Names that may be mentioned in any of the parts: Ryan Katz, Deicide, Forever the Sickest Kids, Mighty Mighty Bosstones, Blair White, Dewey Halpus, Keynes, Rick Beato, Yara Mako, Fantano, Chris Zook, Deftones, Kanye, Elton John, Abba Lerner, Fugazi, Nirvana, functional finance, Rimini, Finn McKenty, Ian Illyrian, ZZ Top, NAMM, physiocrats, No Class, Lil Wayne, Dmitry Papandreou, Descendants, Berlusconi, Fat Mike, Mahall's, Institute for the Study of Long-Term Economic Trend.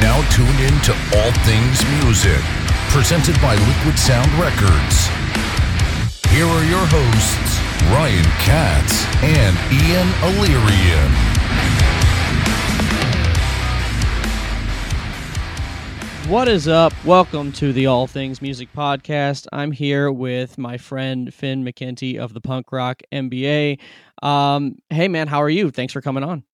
Now tuned in to All Things Music, presented by Liquid Sound Records. Here are your hosts, Ryan Katz and Ian Illyrian. What is up? Welcome to the All Things Music podcast. I'm here with my friend Finn McKenty of the Punk Rock MBA. Hey man, how are you? Thanks for coming on.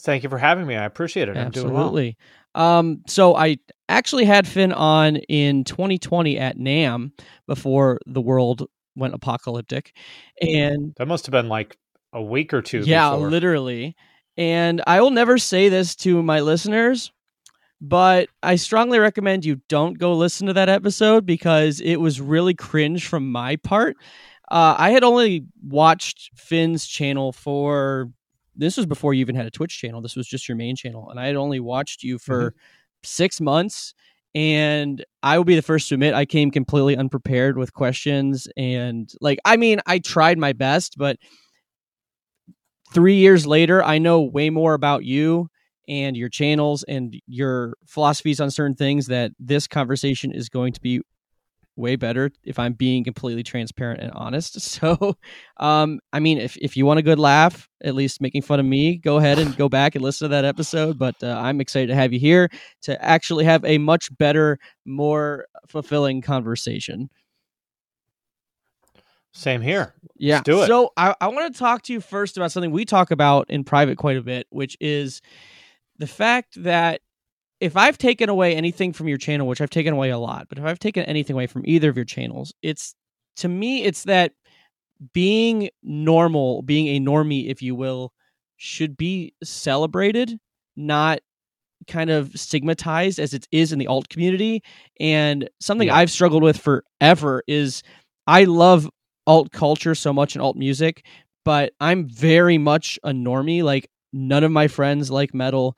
Thank you for having me. I appreciate it. Absolutely. I'm doing well. So I actually had Finn on in 2020 at NAMM before the world went apocalyptic. And that must have been like a week or two. Yeah, before. Literally. And I will never say this to my listeners, but I strongly recommend you don't go listen to that episode because it was really cringe from my part. I had only watched Finn's channel for... This was before you even had a Twitch channel. This was just your main channel. And I had only watched you for 6 months. And I will be the first to admit I came completely unprepared with questions. And I tried my best, but 3 years later, I know way more about you and your channels and your philosophies on certain things that this conversation is going to be way better if I'm being completely transparent and honest. So, if you want a good laugh, at least making fun of me, go ahead and go back and listen to that episode. But I'm excited to have you here to actually have a much better, more fulfilling conversation. Same here. Yeah. Let's do it. So I want to talk to you first about something we talk about in private quite a bit, which is the fact that if I've taken away anything from your channel, which I've taken away a lot, but if I've taken anything away from either of your channels, it's that being normal, being a normie, if you will, should be celebrated, not kind of stigmatized as it is in the alt community. And something I've struggled with forever is I love alt culture so much and alt music, but I'm very much a normie. Like none of my friends like metal.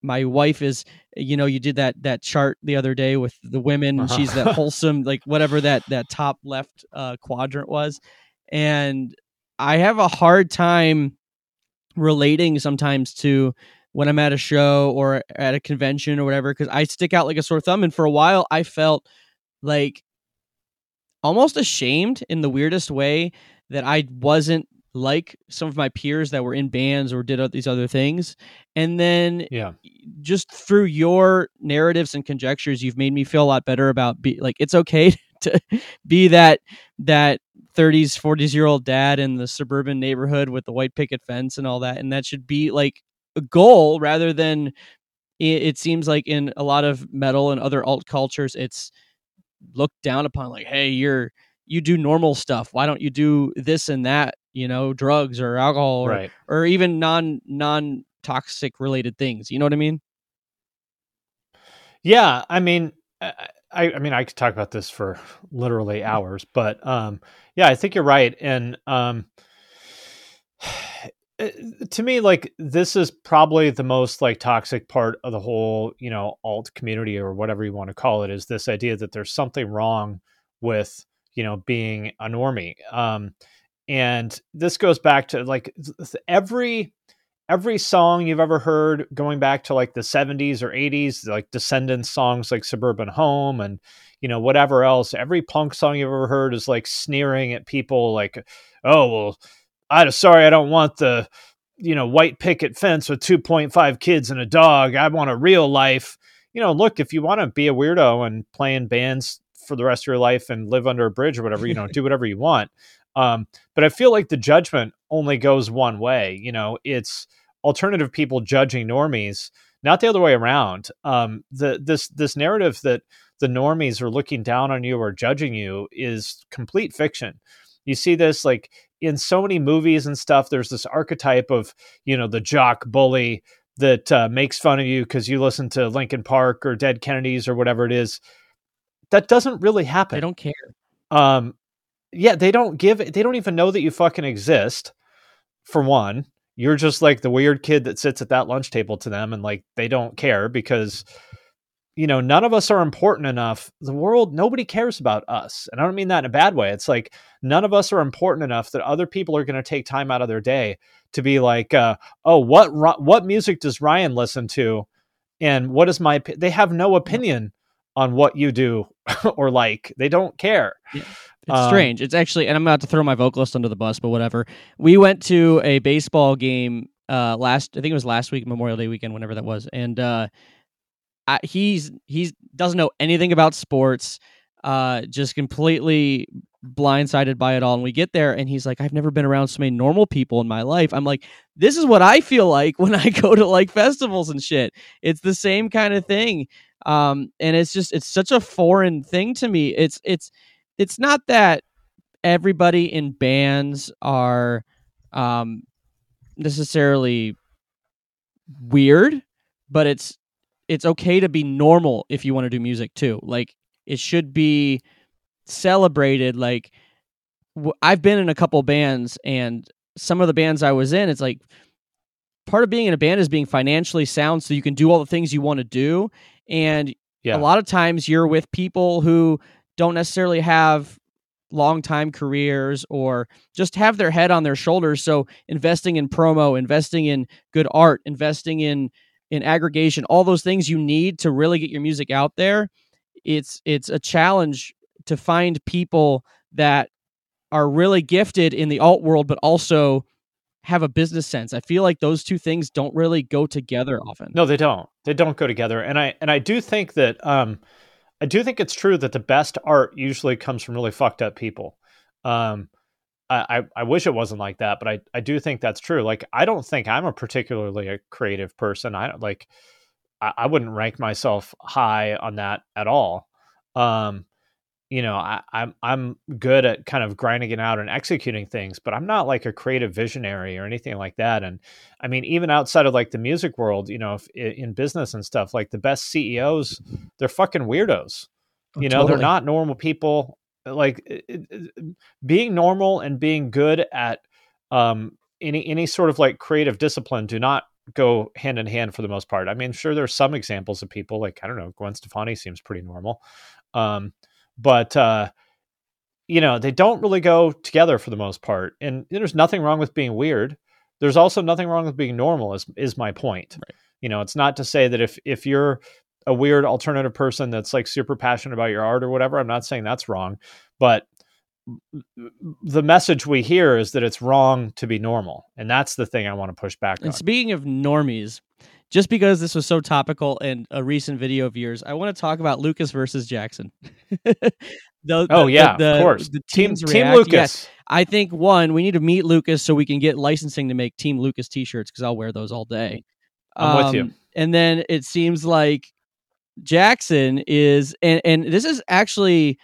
My wife is, you did that chart the other day with the women. Uh-huh. She's that wholesome, like whatever that top left quadrant was. And I have a hard time relating sometimes to when I'm at a show or at a convention or whatever, because I stick out like a sore thumb. And for a while, I felt like almost ashamed in the weirdest way that I wasn't like some of my peers that were in bands or did these other things. And then just through your narratives and conjectures, you've made me feel a lot better about it's okay to be that 30s, 40s year old dad in the suburban neighborhood with the white picket fence and all that. And that should be like a goal rather than it seems like in a lot of metal and other alt cultures, it's looked down upon like, hey, you do normal stuff. Why don't you do this and that? Drugs or alcohol or, right, or even non-toxic related things. You know what I mean? Yeah. I mean, I could talk about this for literally hours, but I think you're right. And to me, like this is probably the most like toxic part of the whole, alt community or whatever you want to call it, is this idea that there's something wrong with, being a normie. And this goes back to like every every song you've ever heard going back to like the 70s or 80s, like Descendants songs like Suburban Home and, you know, whatever else, every punk song you've ever heard is like sneering at people like, oh, well, I'm sorry, I don't want the, you know, white picket fence with 2.5 kids and a dog. I want a real life. You know, look, if you want to be a weirdo and play in bands for the rest of your life and live under a bridge or whatever, you know, do whatever you want. But I feel like the judgment only goes one way. You know, it's alternative people judging normies, not the other way around. This narrative that the normies are looking down on you or judging you is complete fiction. You see this like in so many movies and stuff. There's this archetype of, you know, the jock bully that makes fun of you because you listen to Linkin Park or Dead Kennedys or whatever it is. That doesn't really happen. They don't care. Yeah, they don't even know that you fucking exist. For one, you're just like the weird kid that sits at that lunch table to them, and like they don't care because, you know, none of us are important enough. The world, nobody cares about us. And I don't mean that in a bad way. It's like none of us are important enough that other people are going to take time out of their day to be like, oh, what music does Ryan listen to? And what is my, they have no opinion on what you do or like. They don't care. Yeah. It's strange. It's actually, and I'm about to throw my vocalist under the bus, but whatever. We went to a baseball game last week, Memorial Day weekend, whenever that was. And he doesn't know anything about sports, just completely blindsided by it all. And we get there and he's like, I've never been around so many normal people in my life. I'm like, this is what I feel like when I go to like festivals and shit. It's the same kind of thing. And it's just, it's such a foreign thing to me. It's not that everybody in bands are necessarily weird, but it's okay to be normal if you want to do music too. Like, it should be celebrated. Like, I've been in a couple bands, and some of the bands I was in, it's like part of being in a band is being financially sound so you can do all the things you want to do. And a lot of times you're with people who don't necessarily have long-time careers or just have their head on their shoulders. So investing in promo, investing in good art, investing in aggregation, all those things you need to really get your music out there. It's a challenge to find people that are really gifted in the alt world, but also have a business sense. I feel like those two things don't really go together often. No, they don't. They don't go together. And I do think that, I do think it's true that the best art usually comes from really fucked up people. I wish it wasn't like that, but I do think that's true. Like, I don't think I'm particularly a creative person. I wouldn't rank myself high on that at all. You know, I'm good at kind of grinding it out and executing things, but I'm not like a creative visionary or anything like that. And I mean, even outside of like the music world, you know, if, in business and stuff, like the best CEOs, they're fucking weirdos. You know, totally. They're not normal people. Like, being normal and being good at any sort of like creative discipline do not go hand in hand for the most part. I mean, sure, there's some examples of people like, I don't know, Gwen Stefani seems pretty normal. But, you know, they don't really go together for the most part. And there's nothing wrong with being weird. There's also nothing wrong with being normal is my point. Right. You know, it's not to say that if you're a weird alternative person that's like super passionate about your art or whatever, I'm not saying that's wrong. But the message we hear is that it's wrong to be normal. And that's the thing I want to push back on. And speaking of normies, just because this was so topical in a recent video of yours, I want to talk about Lucas versus Jackson. Of course. The team Lucas. Yes. I think, one, we need to meet Lucas so we can get licensing to make Team Lucas t-shirts, because I'll wear those all day. I'm with you. And then it seems like Jackson is, and this is actually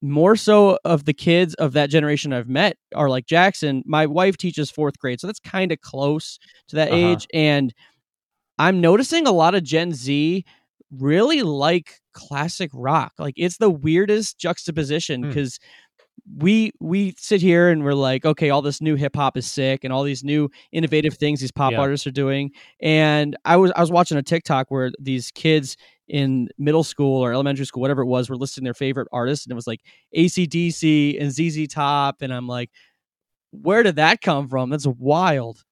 more so of the kids of that generation I've met are like Jackson. My wife teaches fourth grade, so that's kind of close to that age. And I'm noticing a lot of Gen Z really like classic rock. Like, it's the weirdest juxtaposition because we sit here and we're like, okay, all this new hip hop is sick and all these new innovative things these pop artists are doing. And I was watching a TikTok where these kids in middle school or elementary school, whatever it was, were listing their favorite artists. And it was like AC/DC and ZZ Top. And I'm like, where did that come from? That's wild.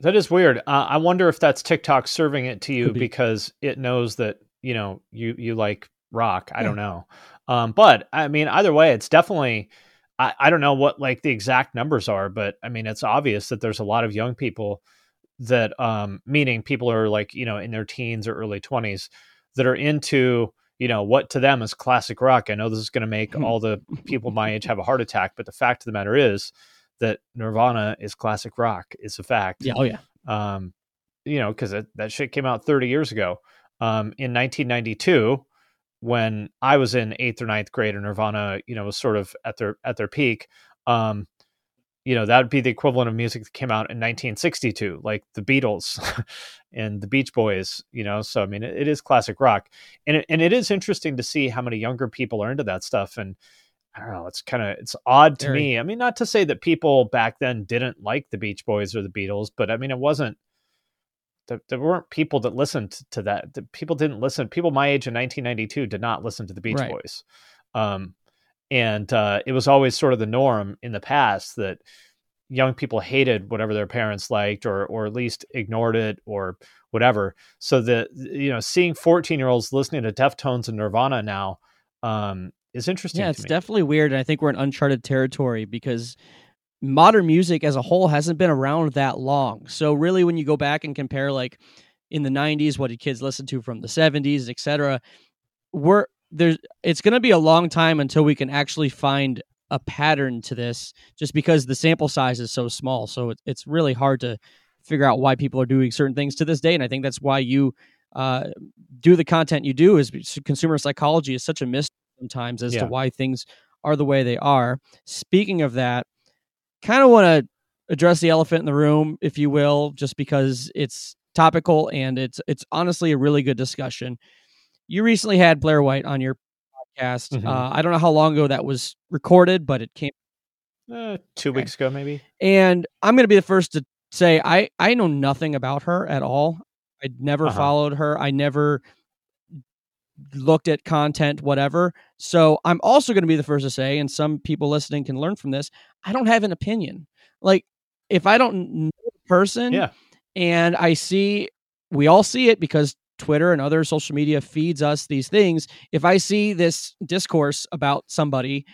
That is weird. I wonder if that's TikTok serving it to you because it knows that, you know, you like rock. I don't know. But I mean, either way, it's definitely, I don't know what like the exact numbers are, but I mean, it's obvious that there's a lot of young people that, meaning people are like, you know, in their teens or early 20s that are into, you know, what to them is classic rock. I know this is going to make all the people my age have a heart attack, but the fact of the matter is that Nirvana is classic rock. It's a fact. Yeah. Oh yeah. You know, cause that shit came out 30 years ago. In 1992, when I was in 8th or 9th grade and Nirvana, you know, was sort of at their peak, you know, that would be the equivalent of music that came out in 1962, like the Beatles and the Beach Boys, you know? So, I mean, it is classic rock, and it is interesting to see how many younger people are into that stuff. And I don't know, it's odd to me. I mean, not to say that people back then didn't like the Beach Boys or the Beatles, but I mean, it wasn't, there weren't people that listened to that. People didn't listen. People my age in 1992 did not listen to the Beach Boys. And it was always sort of the norm in the past that young people hated whatever their parents liked, or at least ignored it or whatever. So seeing 14-year-olds listening to Deftones and Nirvana now is interesting. Yeah, it's definitely weird. And I think we're in uncharted territory because modern music as a whole hasn't been around that long. So really, when you go back and compare, like in the 90s, what did kids listen to from the 70s, et cetera, it's going to be a long time until we can actually find a pattern to this, just because the sample size is so small. So it's really hard to figure out why people are doing certain things to this day. And I think that's why you do the content you do, is consumer psychology is such a mystery sometimes as to why things are the way they are. Speaking of that, kind of want to address the elephant in the room, if you will, just because it's topical and it's honestly a really good discussion. You recently had Blair White on your podcast. Mm-hmm. I don't know how long ago that was recorded, but it came 2 weeks ago, maybe. And I'm going to be the first to say I know nothing about her at all. I'd never followed her. I never looked at content, whatever. So I'm also going to be the first to say, and some people listening can learn from this, I don't have an opinion. Like, if I don't know a person and I see, we all see it because Twitter and other social media feeds us these things. If I see this discourse about somebody,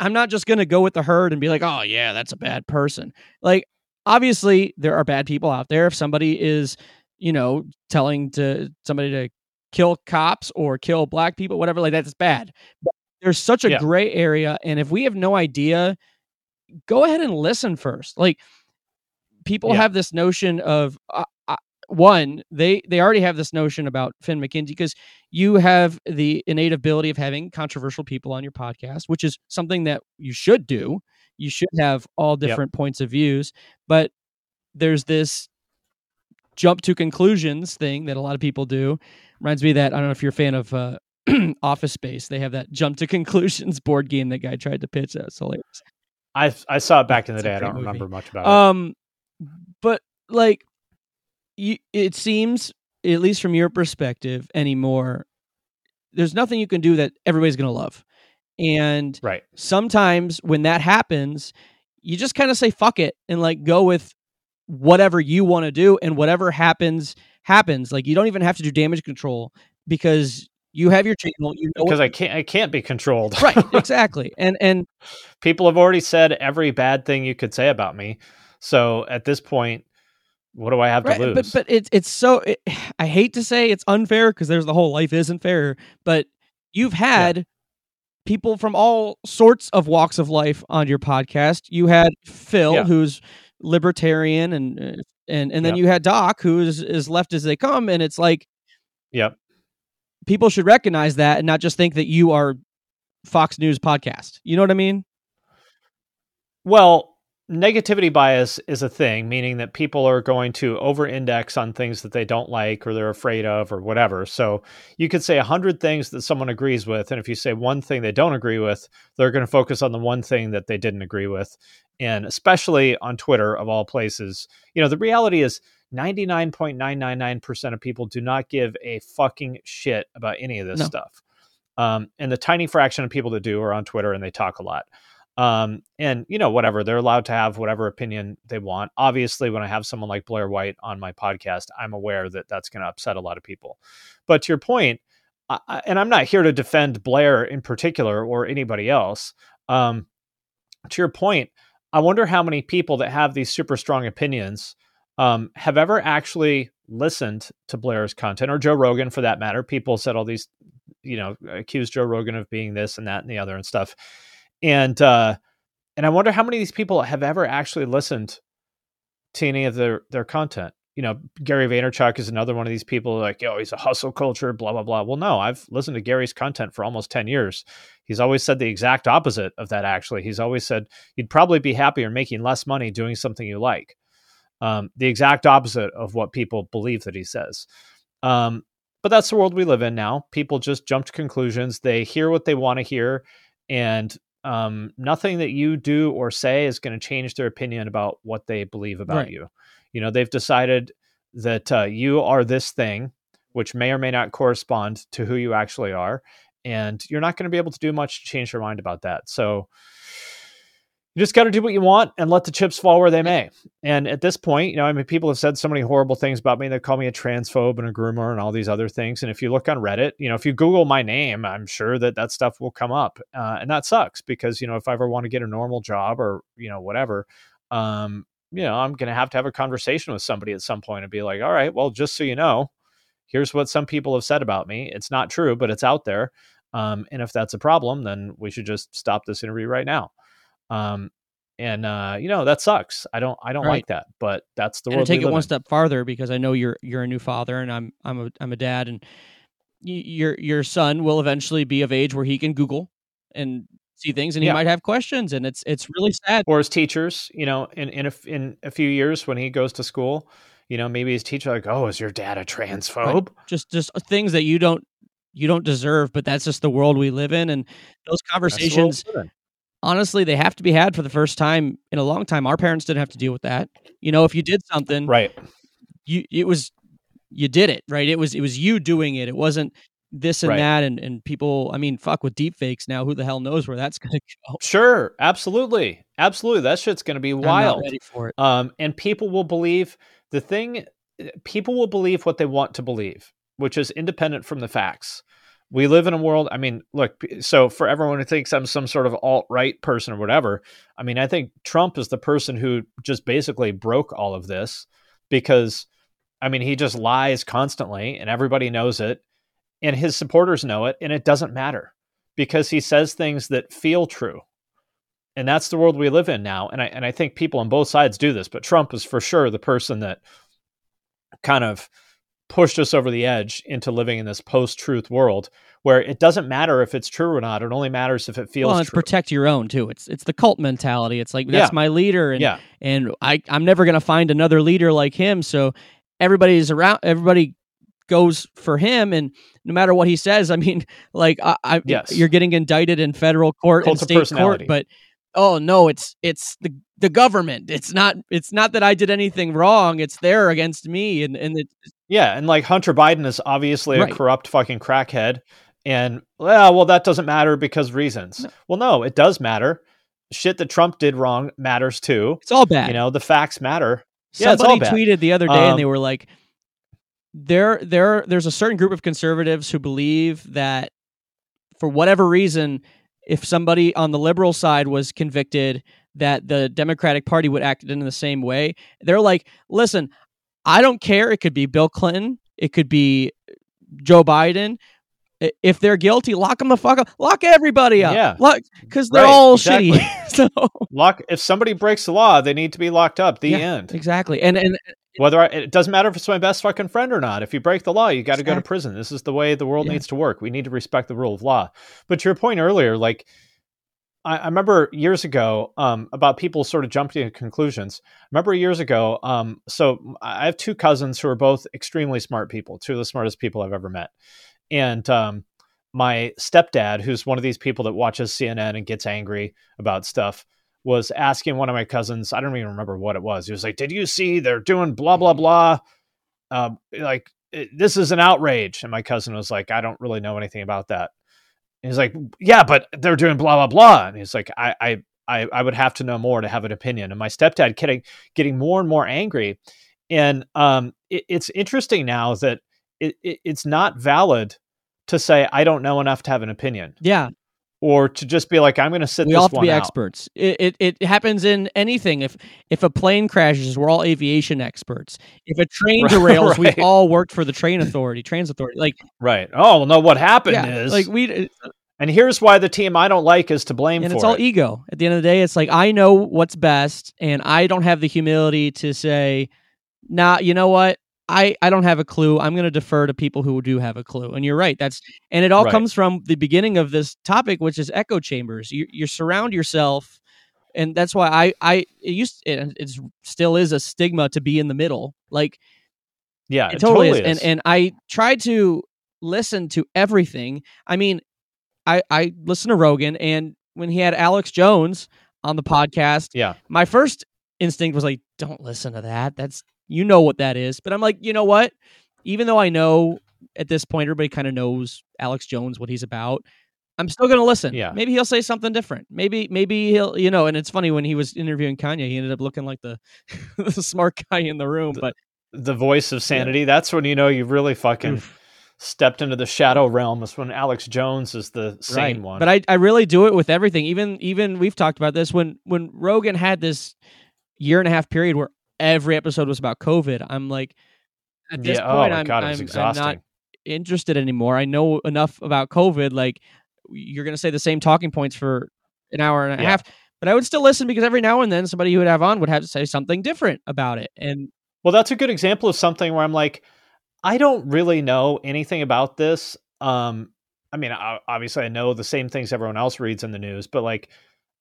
I'm not just going to go with the herd and be like, oh yeah, that's a bad person. Like, obviously there are bad people out there. If somebody is, you know, telling to somebody to kill cops or kill black people, whatever, like that's bad. But there's such a gray area. And if we have no idea, go ahead and listen first. Like, people have this notion of, one, they already have this notion about Finn McKenty because you have the innate ability of having controversial people on your podcast, which is something that you should do. You should have all different points of views, but there's this jump to conclusions thing that a lot of people do. Reminds me of that, I don't know if you're a fan of Office Space. They have that jump to conclusions board game that guy tried to pitch. That's hilarious. I saw it back in the day. I don't remember much about it. But like, it seems, at least from your perspective anymore, there's nothing you can do that everybody's going to love. And sometimes when that happens, you just kind of say, fuck it, and like go with whatever you want to do, and whatever happens, happens. Like, you don't even have to do damage control because you have your channel. You know, because I can't be controlled. Right. Exactly. And people have already said every bad thing you could say about me. So at this point, what do I have to lose? But it's so I hate to say it's unfair because there's the whole life isn't fair, but you've had people from all sorts of walks of life on your podcast. You had Phil, who's libertarian, and then you had Doc, who is as left as they come. And it's like, people should recognize that and not just think that you are Fox News podcast. You know what I mean? Well, negativity bias is a thing, meaning that people are going to over-index on things that they don't like or they're afraid of or whatever. So you could say 100 things that someone agrees with, and if you say one thing they don't agree with, they're going to focus on the one thing that they didn't agree with. And especially on Twitter, of all places, you know, the reality is 99.999% of people do not give a fucking shit about any of this stuff. And the tiny fraction of people that do are on Twitter and they talk a lot. And, you know, whatever, they're allowed to have whatever opinion they want. Obviously, when I have someone like Blair White on my podcast, I'm aware that that's going to upset a lot of people. But to your point, and I'm not here to defend Blair in particular or anybody else. To your point, I wonder how many people that have these super strong opinions have ever actually listened to Blair's content, or Joe Rogan for that matter. People said all these, you know, accused Joe Rogan of being this and that and the other and stuff. And I wonder how many of these people have ever actually listened to any of their content. You know, Gary Vaynerchuk is another one of these people like, yo, he's a hustle culture, blah, blah, blah. Well, no, I've listened to Gary's content for almost 10 years. He's always said the exact opposite of that, actually. He's always said you'd probably be happier making less money doing something you like. The exact opposite of what people believe that he says. But that's the world we live in now. People just jump to conclusions. They hear what they want to hear. And nothing that you do or say is going to change their opinion about what they believe about right. you. You know, they've decided that you are this thing, which may or may not correspond to who you actually are. And you're not going to be able to do much to change your mind about that. So you just got to do what you want and let the chips fall where they may. And at this point, you know, I mean, people have said so many horrible things about me. They call me a transphobe and a groomer and all these other things. And if you look on Reddit, you know, if you Google my name, I'm sure that that stuff will come up. And that sucks because, you know, if I ever want to get a normal job or, you know, whatever, you know, I'm going to have a conversation with somebody at some point and be like, all right, well, just so you know, here's what some people have said about me. It's not true, but it's out there. And if that's a problem, then we should just stop this interview right now. You know, that sucks. I don't like that, but that's the world. Take it one step farther because I know you're a new father and I'm a dad, and your son will eventually be of age where he can Google and see things, and he might have questions, and it's really sad. Or his teachers, you know, in a few years when he goes to school, you know, maybe his teacher like, oh, is your dad a transphobe? Right. Just things that you don't deserve, but that's just the world we live in, and those conversations. Honestly, they have to be had for the first time in a long time. Our parents didn't have to deal with that. You know, if you did something, right, you did it, right? It was you doing it. It wasn't this and that. And people, I mean, fuck, with deepfakes now, who the hell knows where that's going to go? Sure. Absolutely. Absolutely. That shit's going to be wild. I'm not ready for it. And people will believe what they want to believe, which is independent from the facts. We live in a world, I mean, look, so for everyone who thinks I'm some sort of alt-right person or whatever, I mean, I think Trump is the person who just basically broke all of this because, I mean, he just lies constantly and everybody knows it and his supporters know it, and it doesn't matter because he says things that feel true. And that's the world we live in now. And I think people on both sides do this, but Trump is for sure the person that kind of pushed us over the edge into living in this post-truth world where it doesn't matter if it's true or not. It only matters if it feels true. Well, it's protect your own too. It's the cult mentality. It's like, that's my leader. And, and I'm never going to find another leader like him. So everybody's around, everybody goes for him. And no matter what he says, I mean, like you're getting indicted in federal court and state court, but oh no, it's the government. It's not that I did anything wrong. It's they're against me. And like Hunter Biden is obviously a corrupt fucking crackhead, and well, that doesn't matter because reasons. No. Well, no, it does matter. Shit that Trump did wrong matters too. It's all bad. You know, the facts matter. Somebody it's all bad. Tweeted the other day, and they were like, "There's a certain group of conservatives who believe that for whatever reason, if somebody on the liberal side was convicted, that the Democratic Party would act in the same way." They're like, listen, I don't care. It could be Bill Clinton. It could be Joe Biden. If they're guilty, lock them the fuck up. Lock everybody up. Yeah, because they're all shitty. So if somebody breaks the law, they need to be locked up. The end. Exactly. And whether it doesn't matter if it's my best fucking friend or not. If you break the law, you got to go to prison. This is the way the world needs to work. We need to respect the rule of law. But to your point earlier, like, I remember years ago about people sort of jumping to conclusions. So I have two cousins who are both extremely smart people, two of the smartest people I've ever met. And my stepdad, who's one of these people that watches CNN and gets angry about stuff, was asking one of my cousins, I don't even remember what it was. He was like, did you see they're doing blah, blah, blah? This is an outrage. And my cousin was like, I don't really know anything about that. He's like, yeah, but they're doing blah, blah, blah. And he's like, I I would have to know more to have an opinion. And my stepdad getting more and more angry. And it's interesting now that it's not valid to say, I don't know enough to have an opinion. Yeah. Or to just be like, I'm going to sit this one out. We all have to be experts. It happens in anything. If a plane crashes, we're all aviation experts. If a train derails, right. We all worked for the trains authority. Like, right. Oh, well, no, what happened is... like and here's why the team I don't like is to blame for it. And it's all ego. At the end of the day, it's like, I know what's best, and I don't have the humility to say, nah, you know what? I don't have a clue. I'm going to defer to people who do have a clue. And you're right. And it all comes from the beginning of this topic, which is echo chambers. You surround yourself. And that's why it still is a stigma to be in the middle. Like, yeah, it totally is. And I try to listen to everything. I mean, I listen to Rogan, and when he had Alex Jones on the podcast, my first instinct was like, don't listen to that. That's, you know what that is. But I'm like, you know what? Even though I know at this point, everybody kind of knows Alex Jones, what he's about, I'm still going to listen. Yeah. Maybe he'll say something different. Maybe he'll, and it's funny, when he was interviewing Kanye, he ended up looking like the, the smart guy in the room, but the voice of sanity. Yeah. That's when, you've really fucking stepped into the shadow realm, is when Alex Jones is the sane one. But I really do it with everything. Even we've talked about this when Rogan had this 1.5 year period where every episode was about COVID. I'm like, at this point, I'm not interested anymore. I know enough about COVID. Like, you're going to say the same talking points for an hour and a half, but I would still listen, because every now and then somebody you would have on would have to say something different about it. And well, that's a good example of something where I'm like, I don't really know anything about this. Obviously I know the same things everyone else reads in the news, but like,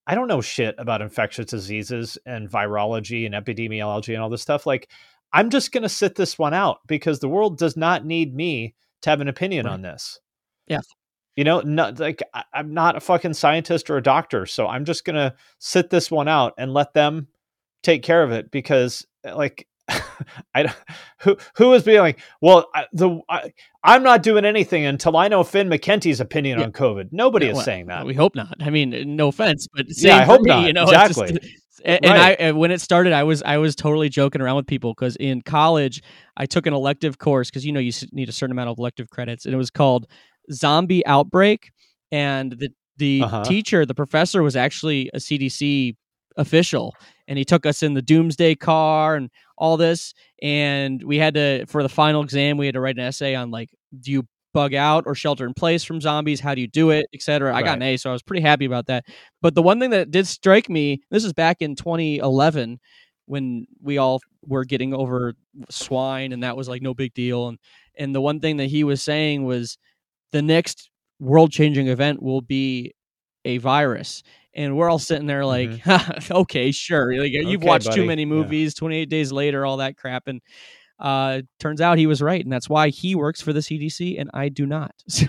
I don't know shit about infectious diseases and virology and epidemiology and all this stuff. Like, I'm just going to sit this one out, because the world does not need me to have an opinion on this. Yeah. I'm not a fucking scientist or a doctor, so I'm just going to sit this one out and let them take care of it, because like, who is being like, well, I'm not doing anything until I know Finn McKenty's opinion on COVID. Nobody is saying that. We hope not. I mean, no offense, but I hope not. Exactly. When it started, I was totally joking around with people, because in college I took an elective course, because you need a certain amount of elective credits, and it was called Zombie Outbreak, and the teacher, the professor, was actually a CDC official, and he took us in the doomsday car and all this, and we had to, for the final exam, we had to write an essay on, like, do you bug out or shelter in place from zombies, how do you do it, etc. I got an A, so I was pretty happy about that. But the one thing that did strike me, this is back in 2011 when we all were getting over swine, and that was like no big deal, and the one thing that he was saying was, the next world-changing event will be a virus. And we're all sitting there like, okay, sure. Like, you've watched too many movies, 28 Days Later, all that crap. And turns out he was right. And that's why he works for the CDC and I do not. So,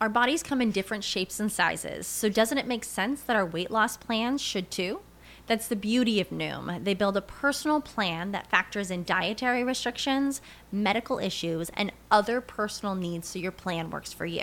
Our bodies come in different shapes and sizes. So doesn't it make sense that our weight loss plans should too? That's the beauty of Noom. They build a personal plan that factors in dietary restrictions, medical issues, and other personal needs, so your plan works for you.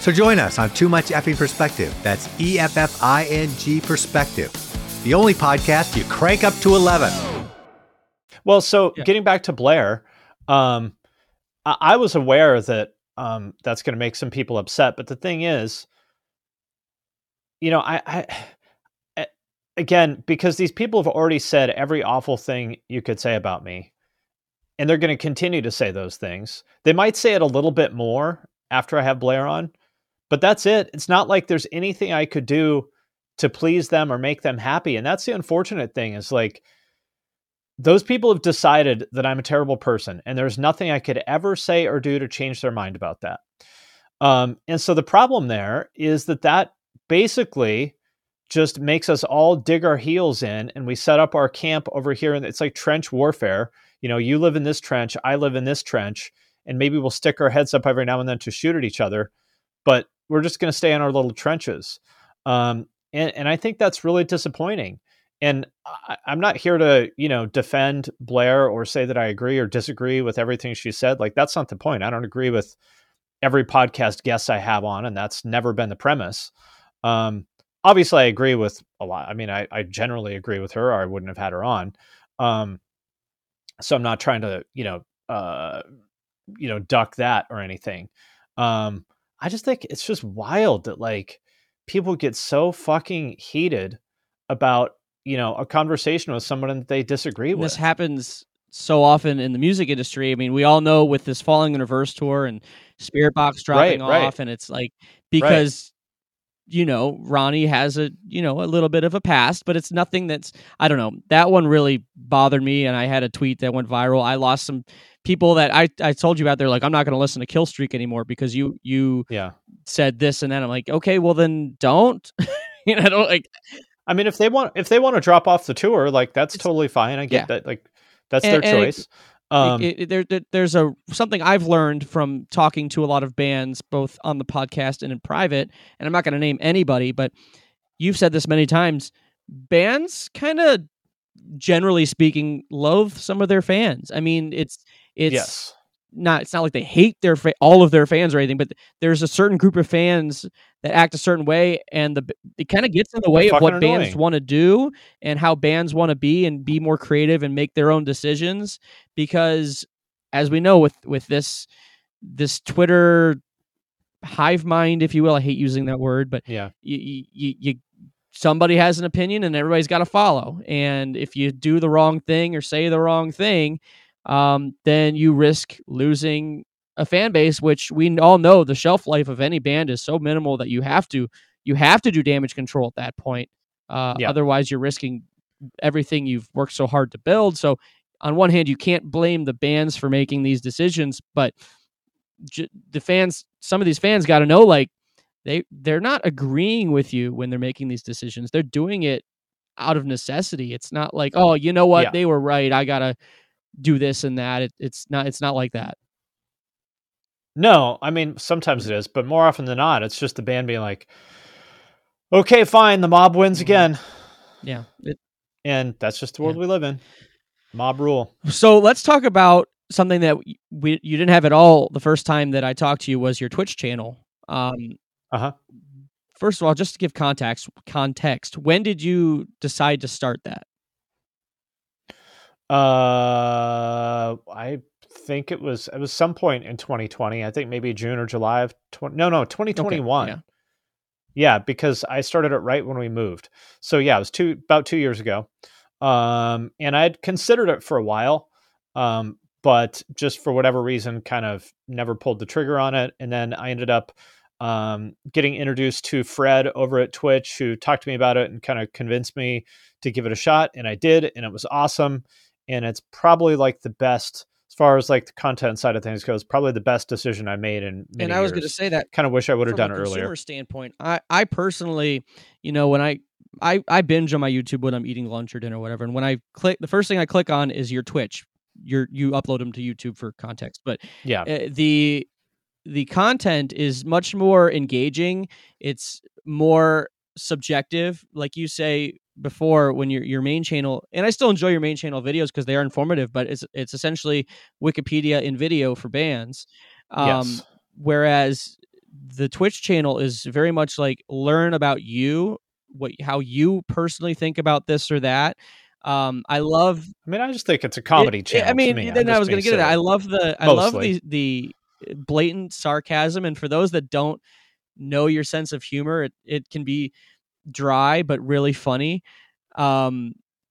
So join us on Too Much Effing Perspective. That's EFFING Perspective. The only podcast you crank up to 11. Well, so getting back to Blair, I was aware that that's going to make some people upset. But the thing is, you know, I again, because these people have already said every awful thing you could say about me, and they're going to continue to say those things. They might say it a little bit more after I have Blair on, but that's it. It's not like there's anything I could do to please them or make them happy. And that's the unfortunate thing, is like, those people have decided that I'm a terrible person, and there's nothing I could ever say or do to change their mind about that. And so the problem there is that basically just makes us all dig our heels in, and we set up our camp over here, and it's like trench warfare. You know, you live in this trench, I live in this trench, and maybe we'll stick our heads up every now and then to shoot at each other, but we're just going to stay in our little trenches. And I think that's really disappointing. And I'm not here to, you know, defend Blair or say that I agree or disagree with everything she said. Like, that's not the point. I don't agree with every podcast guest I have on, and that's never been the premise. Obviously, I agree with a lot. I mean, I generally agree with her, or I wouldn't have had her on. So I'm not trying to, duck that or anything. I just think it's just wild that, like, people get so fucking heated about, you know, a conversation with someone that they disagree with. This happens so often in the music industry. I mean, we all know with this Falling in Reverse tour and Spirit Box dropping off, and it's like, because, you know, Ronnie has a little bit of a past, but it's nothing that's, I don't know. That one really bothered me, and I had a tweet that went viral. I lost some people that I told you about. They're like, I'm not going to listen to Killstreak anymore because you said this and that. I'm like, okay, well then don't. You know, don't, like... I mean, if they want to drop off the tour, like, that's totally fine. I get that. Like, that's their choice. There's something I've learned from talking to a lot of bands, both on the podcast and in private. And I'm not going to name anybody, but you've said this many times. Bands kind of, generally speaking, loathe some of their fans. I mean, it's not like they hate their all of their fans or anything, but there's a certain group of fans that act a certain way, and it kind of gets in the way of what annoying bands want to do and how bands want to be, and be more creative and make their own decisions. Because, as we know, with this Twitter hive mind, if you will, I hate using that word, but somebody has an opinion and everybody's got to follow. And if you do the wrong thing or say the wrong thing, then you risk losing a fan base, which we all know the shelf life of any band is so minimal that you have to do damage control at that point. Otherwise, you're risking everything you've worked so hard to build. So on one hand, you can't blame the bands for making these decisions, but the fans, some of these fans got to know, like, they're not agreeing with you when they're making these decisions. They're doing it out of necessity. It's not like, oh, you know what? Yeah. They were right. I got to do this and that. It's not like that. No, I mean, sometimes it is, but more often than not, it's just the band being like, okay, fine. The mob wins again. Yeah. And that's just the world we live in. Mob rule. So let's talk about something that you didn't have at all. The first time that I talked to you was your Twitch channel. First of all, just to give context, when did you decide to start that? I think it was some point in 2020. I think maybe June or July of 2021. Okay, yeah, because I started it right when we moved. So yeah, it was about 2 years ago. And I'd considered it for a while, but just for whatever reason, kind of never pulled the trigger on it. And then I ended up getting introduced to Fred over at Twitch, who talked to me about it and kind of convinced me to give it a shot. And I did, and it was awesome. And it's probably like the best, as far as like the content side of things goes, probably the best decision I made in many years. And I was going to say that. Kind of wish I would have done it earlier. From a consumer standpoint, I personally, you know, when I binge on my YouTube when I'm eating lunch or dinner or whatever, and when I click, the first thing I click on is your Twitch. You upload them to YouTube for context, but the content is much more engaging. It's more subjective, like you say. before when your main channel, and I still enjoy your main channel videos because they are informative, but it's essentially Wikipedia in video for bands. Yes. Whereas the Twitch channel is very much like learn about you, how you personally think about this or that. I just think it's a comedy channel. I was going to get it. I love the blatant sarcasm. And for those that don't know your sense of humor, it can be dry, but really funny. And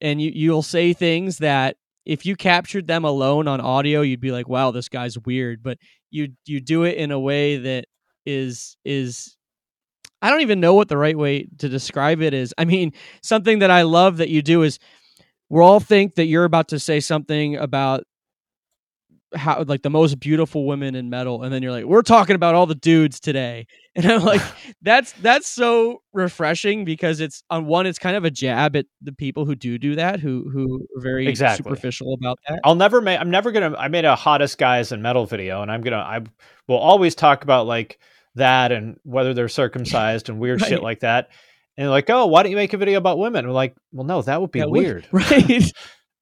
you'll say things that if you captured them alone on audio, you'd be like, wow, this guy's weird. But you do it in a way that is I don't even know what the right way to describe it is. I mean, something that I love that you do is we all think that you're about to say something about how, like, the most beautiful women in metal, and then you're like, we're talking about all the dudes today. And I'm like, that's so refreshing, because it's on one, it's kind of a jab at the people who do that, who are very superficial about that. I made a hottest guys in metal video, and I will always talk about like that and whether they're circumcised and weird shit like that. And they're like, oh, why don't you make a video about women? And we're like, well, no, that would be weird. Right.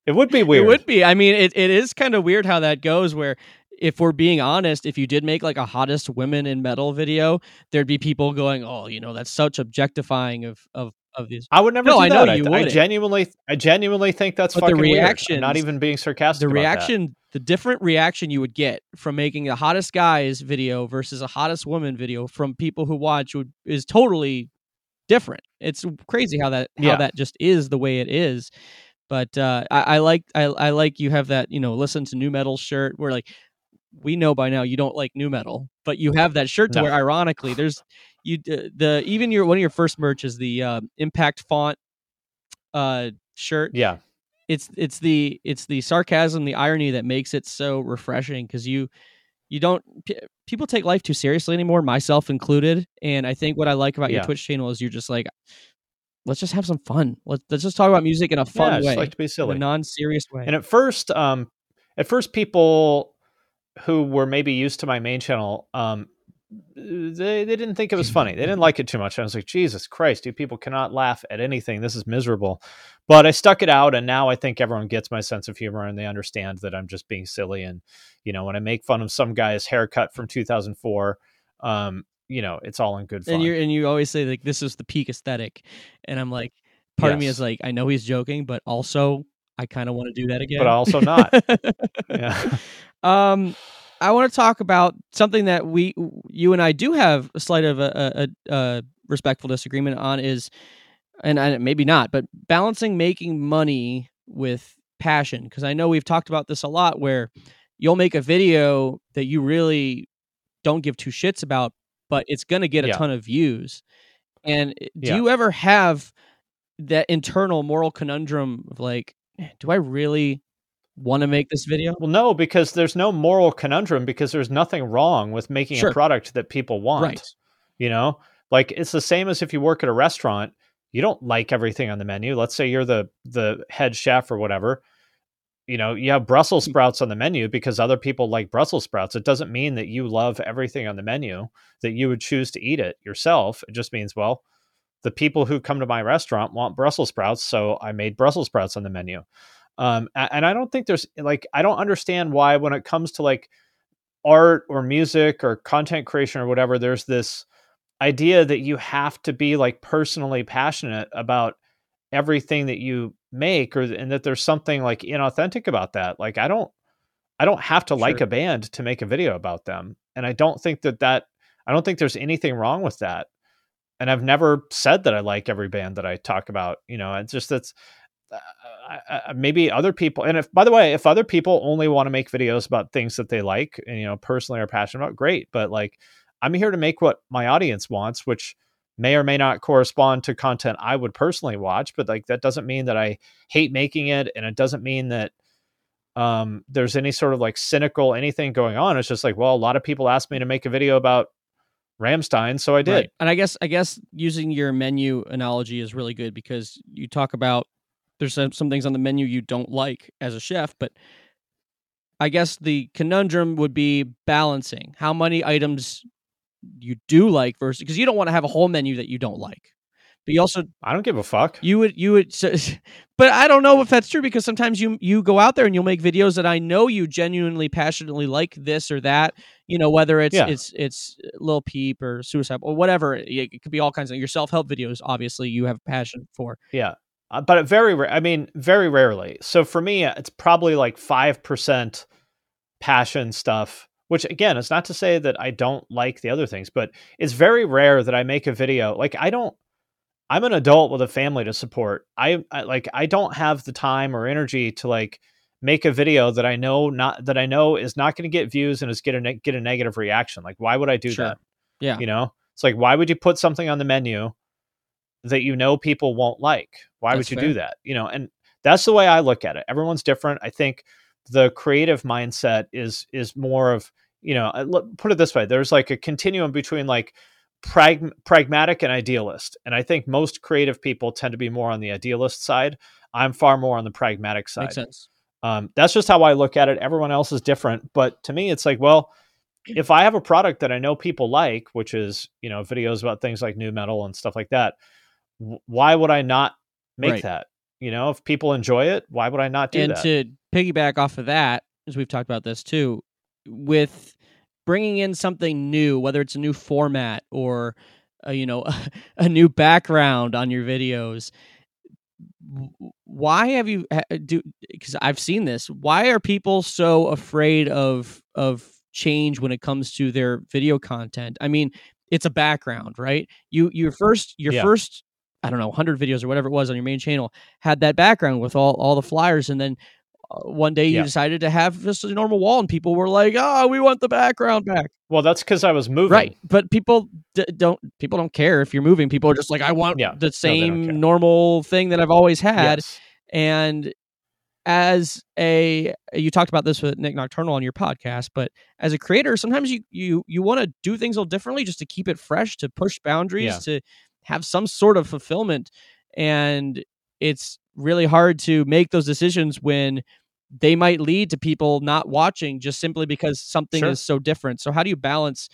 It would be weird. It would be. I mean, it is kind of weird how that goes, where if we're being honest, if you did make like a hottest women in metal video, there'd be people going, oh, you know, that's such objectifying of these. I would never do that. No, I know you wouldn't. I genuinely think that's fucking weird. I'm not even being sarcastic about that. The different reaction you would get from making a hottest guys video versus a hottest woman video from people who watch is totally different. It's crazy how that just is the way it is. But I like you have that, you know, listen to new metal shirt. We're like, we know by now you don't like new metal, but you have that shirt to wear. Ironically, there's one of your first merch is the Impact Font shirt. Yeah, it's the sarcasm, the irony that makes it so refreshing, because people take life too seriously anymore, myself included. And I think what I like about your Twitch channel is you're just like, let's just have some fun. Let's just talk about music in a fun way. I just like to be silly. In a non-serious way. And at first people who were maybe used to my main channel, they didn't think it was funny. They didn't like it too much. I was like, Jesus Christ, dude, people cannot laugh at anything. This is miserable. But I stuck it out, and now I think everyone gets my sense of humor, and they understand that I'm just being silly. And, you know, when I make fun of some guy's haircut from 2004, you know, it's all in good fun. And you always say, like, this is the peak aesthetic. And I'm like, part of me is like, I know he's joking, but also I kind of want to do that again. But also not. Yeah. I want to talk about something that you and I do have a slight of a respectful disagreement on is, and maybe not, but balancing making money with passion. Because I know we've talked about this a lot, where you'll make a video that you really don't give two shits about, but it's going to get a ton of views. And do you ever have that internal moral conundrum of like, do I really want to make this video? Well, no, because there's no moral conundrum, because there's nothing wrong with making a product that people want. Right. You know, like, it's the same as if you work at a restaurant, you don't like everything on the menu. Let's say you're the head chef or whatever. You know, you have Brussels sprouts on the menu because other people like Brussels sprouts. It doesn't mean that you love everything on the menu, that you would choose to eat it yourself. It just means, well, the people who come to my restaurant want Brussels sprouts, so I made Brussels sprouts on the menu. And I don't think there's, like, I don't understand why when it comes to like art or music or content creation or whatever, there's this idea that you have to be like personally passionate about everything that you make, and that there's something like inauthentic about that. Like, I don't have to like a band to make a video about them. And I don't think that I don't think there's anything wrong with that. And I've never said that I like every band that I talk about, you know. It's just, that's maybe other people. And if other people only want to make videos about things that they like and, you know, personally are passionate about, great. But like, I'm here to make what my audience wants, which may or may not correspond to content I would personally watch, but like, that doesn't mean that I hate making it. And it doesn't mean that there's any sort of like cynical anything going on. It's just like, well, a lot of people asked me to make a video about Rammstein, so I did. Right. And I guess using your menu analogy is really good, because you talk about there's some things on the menu you don't like as a chef, but I guess the conundrum would be balancing how many items you do like versus, because you don't want to have a whole menu that you don't like, But you also, I don't give a fuck. You would, so, but I don't know if that's true, because sometimes you go out there and you'll make videos that I know you genuinely, passionately like this or that, you know, whether it's, yeah, it's Lil Peep or Suicide or whatever. It could be all kinds of, your self-help videos, obviously you have a passion for. Yeah. But very rarely. So for me, it's probably like 5% passion stuff, which again, it's not to say that I don't like the other things, but it's very rare that I make a video. Like I'm an adult with a family to support. I don't have the time or energy to like make a video that I know is not going to get views and is get a negative reaction. Like, why would I do that? Yeah. You know, it's like, why would you put something on the menu that, you know, people won't like? Why would you do that? You know, and that's the way I look at it. Everyone's different. I think the creative mindset is more of, you know, put it this way. There's like a continuum between like pragmatic and idealist. And I think most creative people tend to be more on the idealist side. I'm far more on the pragmatic side. Makes sense. That's just how I look at it. Everyone else is different. But to me, it's like, well, if I have a product that I know people like, which is, you know, videos about things like nu metal and stuff like that, why would I not make that? You know, if people enjoy it, why would I not do that? And to piggyback off of that, as we've talked about this too, with bringing in something new, whether it's a new format or, you know, a new background on your videos. Why have you do? Because I've seen this. Why are people so afraid of change when it comes to their video content? I mean, it's a background, right? Your first, I don't know, 100 videos or whatever it was on your main channel had that background with all the flyers, and then one day you decided to have just a normal wall, and people were like, "Oh, we want the background back." Well, that's because I was moving, right? But people don't care if you're moving. People are just like, "I want the same normal thing that I've always had." Yes. And as you talked about this with Nick Nocturnal on your podcast, but as a creator, sometimes you want to do things a little differently just to keep it fresh, to push boundaries, to have some sort of fulfillment, and it's really hard to make those decisions when they might lead to people not watching just simply because something is so different. So how do you balance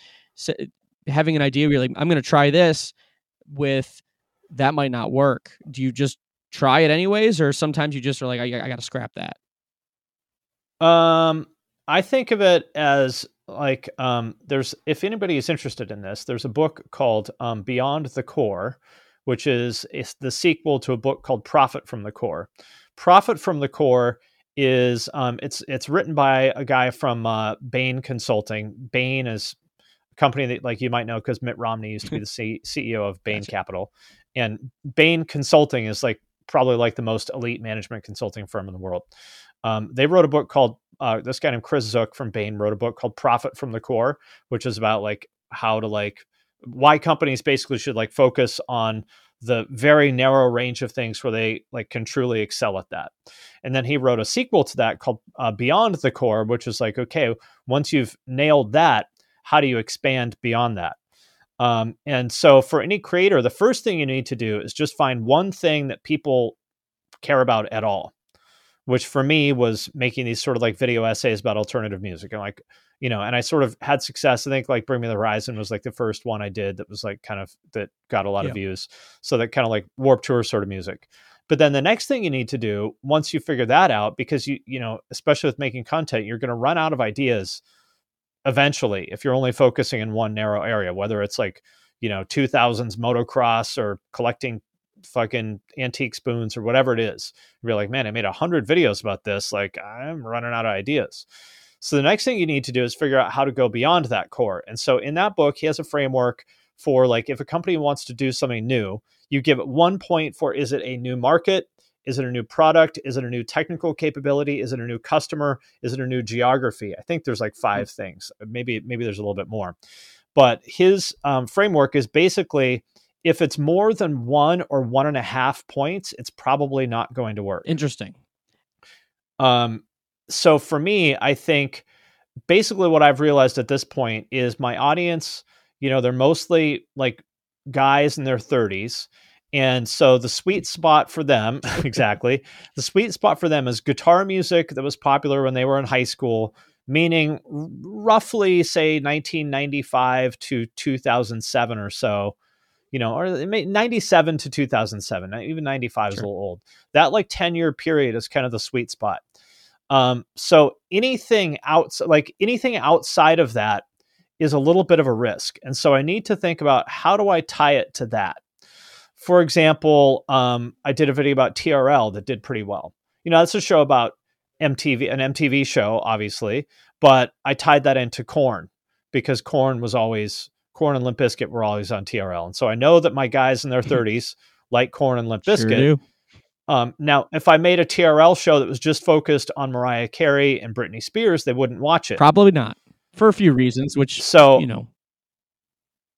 having an idea where you're like, I'm going to try this with that might not work? Do you just try it anyways? Or sometimes you just are like, I got to scrap that. I think of it as like, if anybody is interested in this, there's a book called Beyond the Core, which is the sequel to a book called Profit from the Core. Profit from the Core is it's written by a guy from Bain Consulting. Bain is a company that like you might know because Mitt Romney used to be the CEO of Bain Capital, and Bain Consulting is like probably like the most elite management consulting firm in the world. They wrote a book called this guy named Chris Zook from Bain wrote a book called Profit from the Core, which is about like how to like why companies basically should like focus on the very narrow range of things where they like can truly excel at that. And then he wrote a sequel to that called Beyond the Core, which is like, okay, once you've nailed that, how do you expand beyond that? And so for any creator, the first thing you need to do is just find one thing that people care about at all, which for me was making these sort of like video essays about alternative music. And like, you know, and I sort of had success. I think like Bring Me the Horizon was like the first one I did that was like kind of that got a lot of views. So that kind of like Warped Tour sort of music. But then the next thing you need to do once you figure that out, because you know, especially with making content, you're going to run out of ideas eventually if you're only focusing in one narrow area, whether it's like, you know, 2000s motocross or collecting fucking antique spoons or whatever it is. You're like, man, I made 100 videos about this. Like I'm running out of ideas. So the next thing you need to do is figure out how to go beyond that core. And so in that book, he has a framework for like, if a company wants to do something new, you give it one point for, is it a new market? Is it a new product? Is it a new technical capability? Is it a new customer? Is it a new geography? I think there's like 5 things. Maybe there's a little bit more, but his framework is basically, if it's more than 1 or 1.5 points, it's probably not going to work. Interesting. So for me, I think basically what I've realized at this point is my audience, you know, they're mostly like guys in their 30s. And so the sweet spot for them, exactly, the sweet spot for them is guitar music that was popular when they were in high school, meaning roughly say 1995 to 2007 or so. you know, or 97 to 2007, even 95 is a little old. That like 10-year period is kind of the sweet spot. So anything outside of that is a little bit of a risk. And so I need to think about, how do I tie it to that? For example, I did a video about TRL that did pretty well. You know, that's a show about MTV, an MTV show, obviously, but I tied that into Korn, because Korn and Limp Bizkit were always on TRL. And so I know that my guys in their 30s like Korn and Limp Bizkit. Sure do. Now, if I made a TRL show that was just focused on Mariah Carey and Britney Spears, they wouldn't watch it. Probably not, for a few reasons, which, so, you know.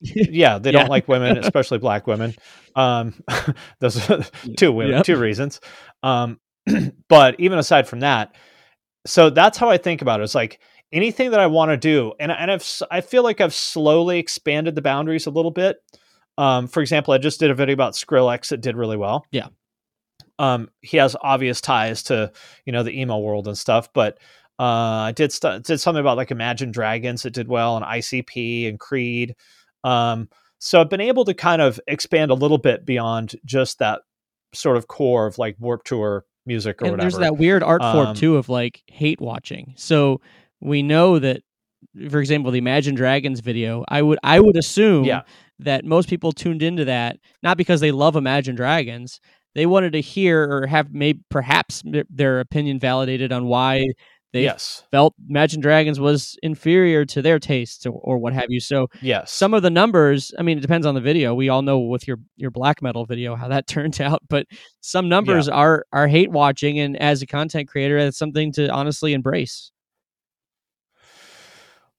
Yeah, they don't like women, especially black women. Those are two reasons. But even aside from that, so that's how I think about it. It's like anything that I want to do, and I feel like I've slowly expanded the boundaries a little bit. For example, I just did a video about Skrillex that did really well. Yeah. He has obvious ties to, you know, the emo world and stuff, but I did something about like Imagine Dragons that did well, and ICP and Creed. So I've been able to kind of expand a little bit beyond just that sort of core of like Warped Tour music or whatever. There's that weird art form too of like hate watching. So we know that, for example, the Imagine Dragons video, I would assume that most people tuned into that not because they love Imagine Dragons. They wanted to hear or have perhaps their opinion validated on why they felt Imagine Dragons was inferior to their tastes or what have you. So some of the numbers, I mean, it depends on the video. We all know with your black metal video how that turned out, but some numbers are hate watching. And as a content creator, it's something to honestly embrace.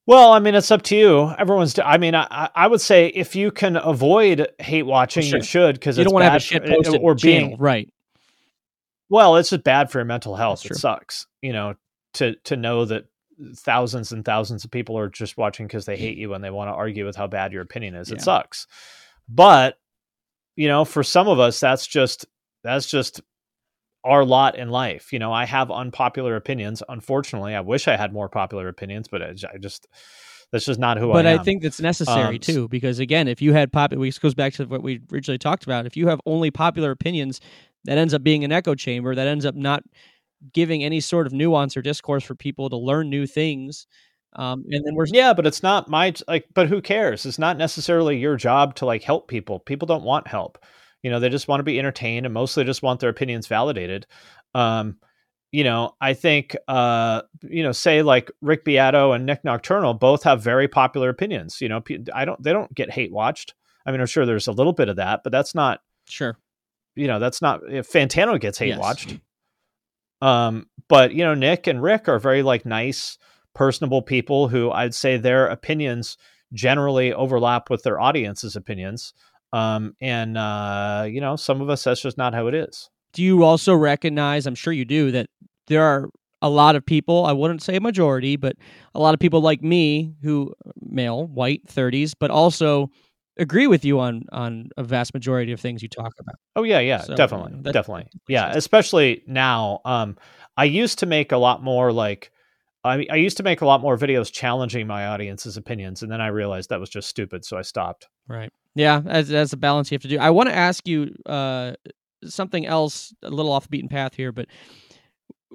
Well, I mean, it's up to you. I would say if you can avoid hate watching, you should, because it's don't want to have a shit posted or being right. Well, it's just bad for your mental health. It sucks, you know, to know that thousands and thousands of people are just watching because they hate you and they want to argue with how bad your opinion is. It sucks, but you know, for some of us, that's just our lot in life. You know, I have unpopular opinions. Unfortunately, I wish I had more popular opinions, but that's just not who I am. But I think that's necessary too, because again, if you had which goes back to what we originally talked about. If you have only popular opinions, that ends up being an echo chamber that ends up not giving any sort of nuance or discourse for people to learn new things. And then but it's not but who cares? It's not necessarily your job to like help people. People don't want help. You know, they just want to be entertained and mostly just want their opinions validated. You know, I think, you know, say like Rick Beato and Nick Nocturnal both have very popular opinions. You know, they don't get hate watched. I mean, I'm sure there's a little bit of that, but that's not sure. You know, that's not if Fantano gets hate watched. But, you know, Nick and Rick are very like nice, personable people who I'd say their opinions generally overlap with their audience's opinions. You know, some of us, that's just not how it is. Do you also recognize, I'm sure you do, that there are a lot of people, I wouldn't say a majority, but a lot of people like me who male, white, 30s, but also agree with you on a vast majority of things you talk about. Oh yeah. So, definitely. Yeah. Especially now, I used to make a lot more videos challenging my audience's opinions, and then I realized that was just stupid, so I stopped. Right. Yeah, that's a balance you have to do. I want to ask you something else, a little off the beaten path here, but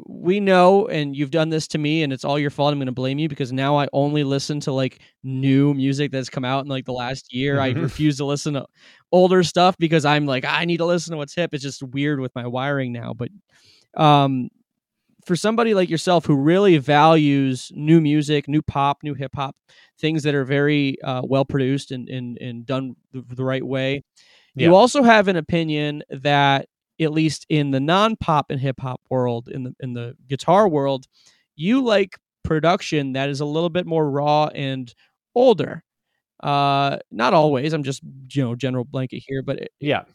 we know, and you've done this to me, and it's all your fault. I'm going to blame you, because now I only listen to like new music that's come out in like the last year. Mm-hmm. I refuse to listen to older stuff because I'm like, I need to listen to what's hip. It's just weird with my wiring now, but... for somebody like yourself who really values new music, new pop, new hip hop, things that are very well produced and done the right way. Yeah. You also have an opinion that, at least in the non-pop and hip hop world, in the guitar world, you like production that is a little bit more raw and older. Not always. I'm just, you know, general blanket here, but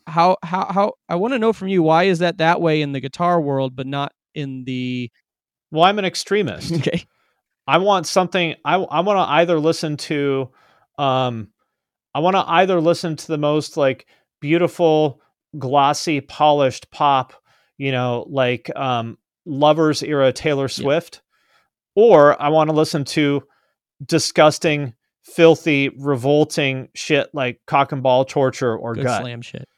how I want to know from you, why is that way in the guitar world, but not in the... Well, I'm an extremist. Okay. I want something. I want to either listen to the most like beautiful, glossy, polished pop, you know, like Lovers era Taylor Swift, or I want to listen to disgusting filthy, revolting shit like cock and ball torture or gut slam shit.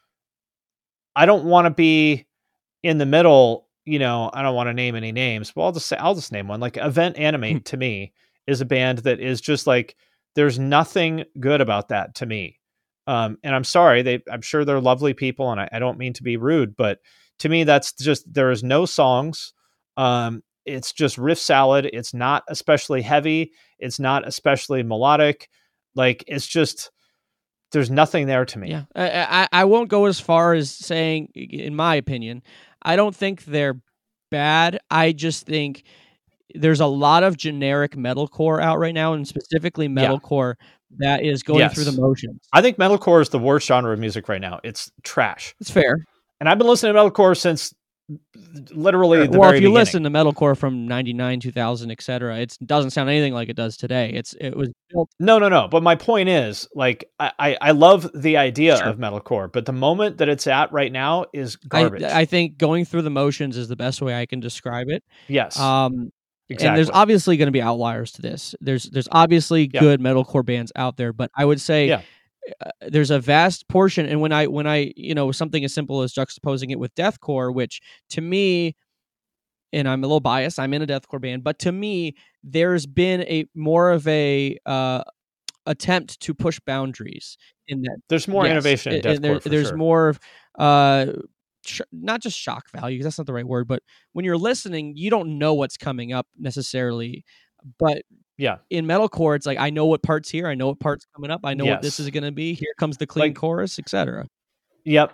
I don't want to be in the middle. You know, I don't want to name any names, but I'll just name one. Like Event Animate to me is a band that is just like, there's nothing good about that to me. And I'm sorry, I'm sure they're lovely people, and I don't mean to be rude, but to me, that's just, there is no songs. It's just riff salad. It's not especially heavy. It's not especially melodic. Like, it's just, there's nothing there to me. Yeah, I won't go as far as saying, in my opinion, I don't think they're bad. I just think there's a lot of generic metalcore out right now, and specifically metalcore that is going through the motions. I think metalcore is the worst genre of music right now. It's trash. It's fair. And I've been listening to metalcore since literally the very beginning. Listen to metalcore from 99, 2000, etc., it doesn't sound anything like it does today. It was built. No. But my point is, like, I love the idea of metalcore, but the moment that it's at right now is garbage. I think going through the motions is the best way I can describe it. Yes. Exactly. And there's obviously going to be outliers to this. There's obviously good metalcore bands out there, but I would say there's a vast portion. And when I, you know, something as simple as juxtaposing it with deathcore, which to me, and I'm a little biased, I'm in a deathcore band, but to me, there's been a more of a attempt to push boundaries in that. There's more innovation in deathcore. There's more of not just shock value, because that's not the right word, but when you're listening, you don't know what's coming up necessarily. But in metalcore, it's like, I know what part's here, I know what part's coming up, I know what this is going to be. Here comes the clean chorus, etc. Yep.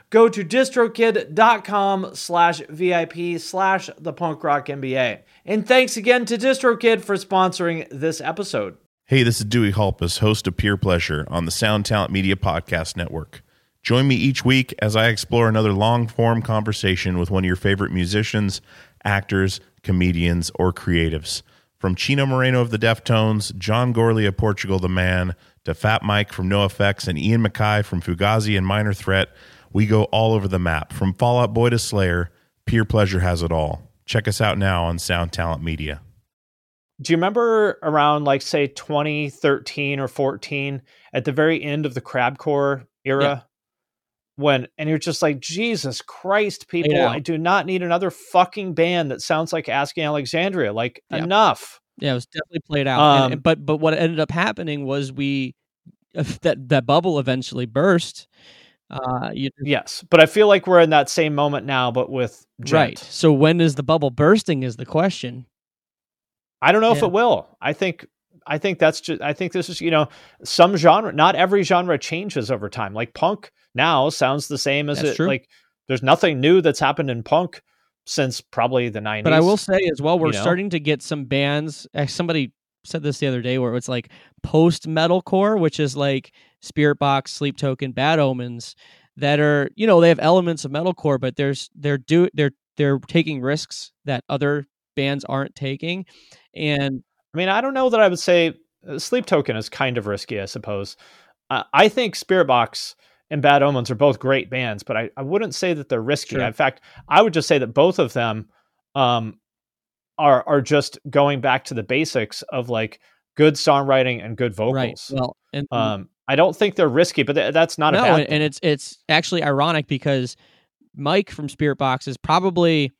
go to distrokid.com/VIP/thepunkrockmba. And thanks again to DistroKid for sponsoring this episode. Hey, this is Dewey Halpus, host of Peer Pleasure on the Sound Talent Media Podcast Network. Join me each week as I explore another long-form conversation with one of your favorite musicians, actors, comedians, or creatives. From Chino Moreno of the Deftones, John Gorley of Portugal the Man, to Fat Mike from NoFX and Ian MacKaye from Fugazi and Minor Threat, we go all over the map. From Fall Out Boy to Slayer, Peer Pleasure has it all. Check us out now on Sound Talent Media. Do you remember around, like, say, 2013 or 14, at the very end of the crabcore era? Yeah. And you're just like, Jesus Christ, people, I do not need another fucking band that sounds like Asking Alexandria. Like, enough. Yeah, it was definitely played out. But what ended up happening was that bubble eventually burst. Yes, but I feel like we're in that same moment now, but with Gent. Right. So when is the bubble bursting is the question. I don't know if it will. I think that's just, I think this is, you know, some genre, not every genre changes over time. Like punk now sounds the same as that's true. Like there's nothing new that's happened in punk since probably the 90s. But I will say as well, we're starting to get some bands. Somebody said this the other day where it's like post metalcore, which is like Spirit Box, Sleep Token, Bad Omens, that are, you know, they have elements of metalcore, but they're They're taking risks that other bands aren't taking. And I mean, I don't know that I would say Sleep Token is kind of risky, I suppose. I think Spirit Box and Bad Omens are both great bands, but I wouldn't say that they're risky. Sure. In fact, I would just say that both of them are just going back to the basics of like good songwriting and good vocals. Right. Well, and I don't think they're risky, but that's not a bad thing. And it's actually ironic because Mike from Spirit Box is probably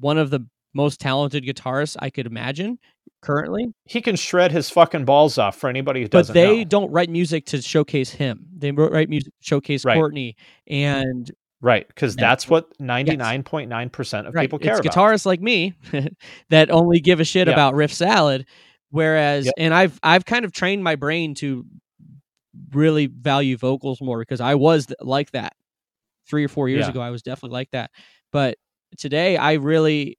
one of the most talented guitarists I could imagine currently. He can shred his fucking balls off for anybody who doesn't know. But they don't write music to showcase him. They write music to showcase Courtney. And right, because that's what 99.9% of people care about. Guitarists like me that only give a shit about Riff Salad. Whereas, and I've kind of trained my brain to really value vocals more because I was like that 3 or 4 years ago. I was definitely like that. But today I really...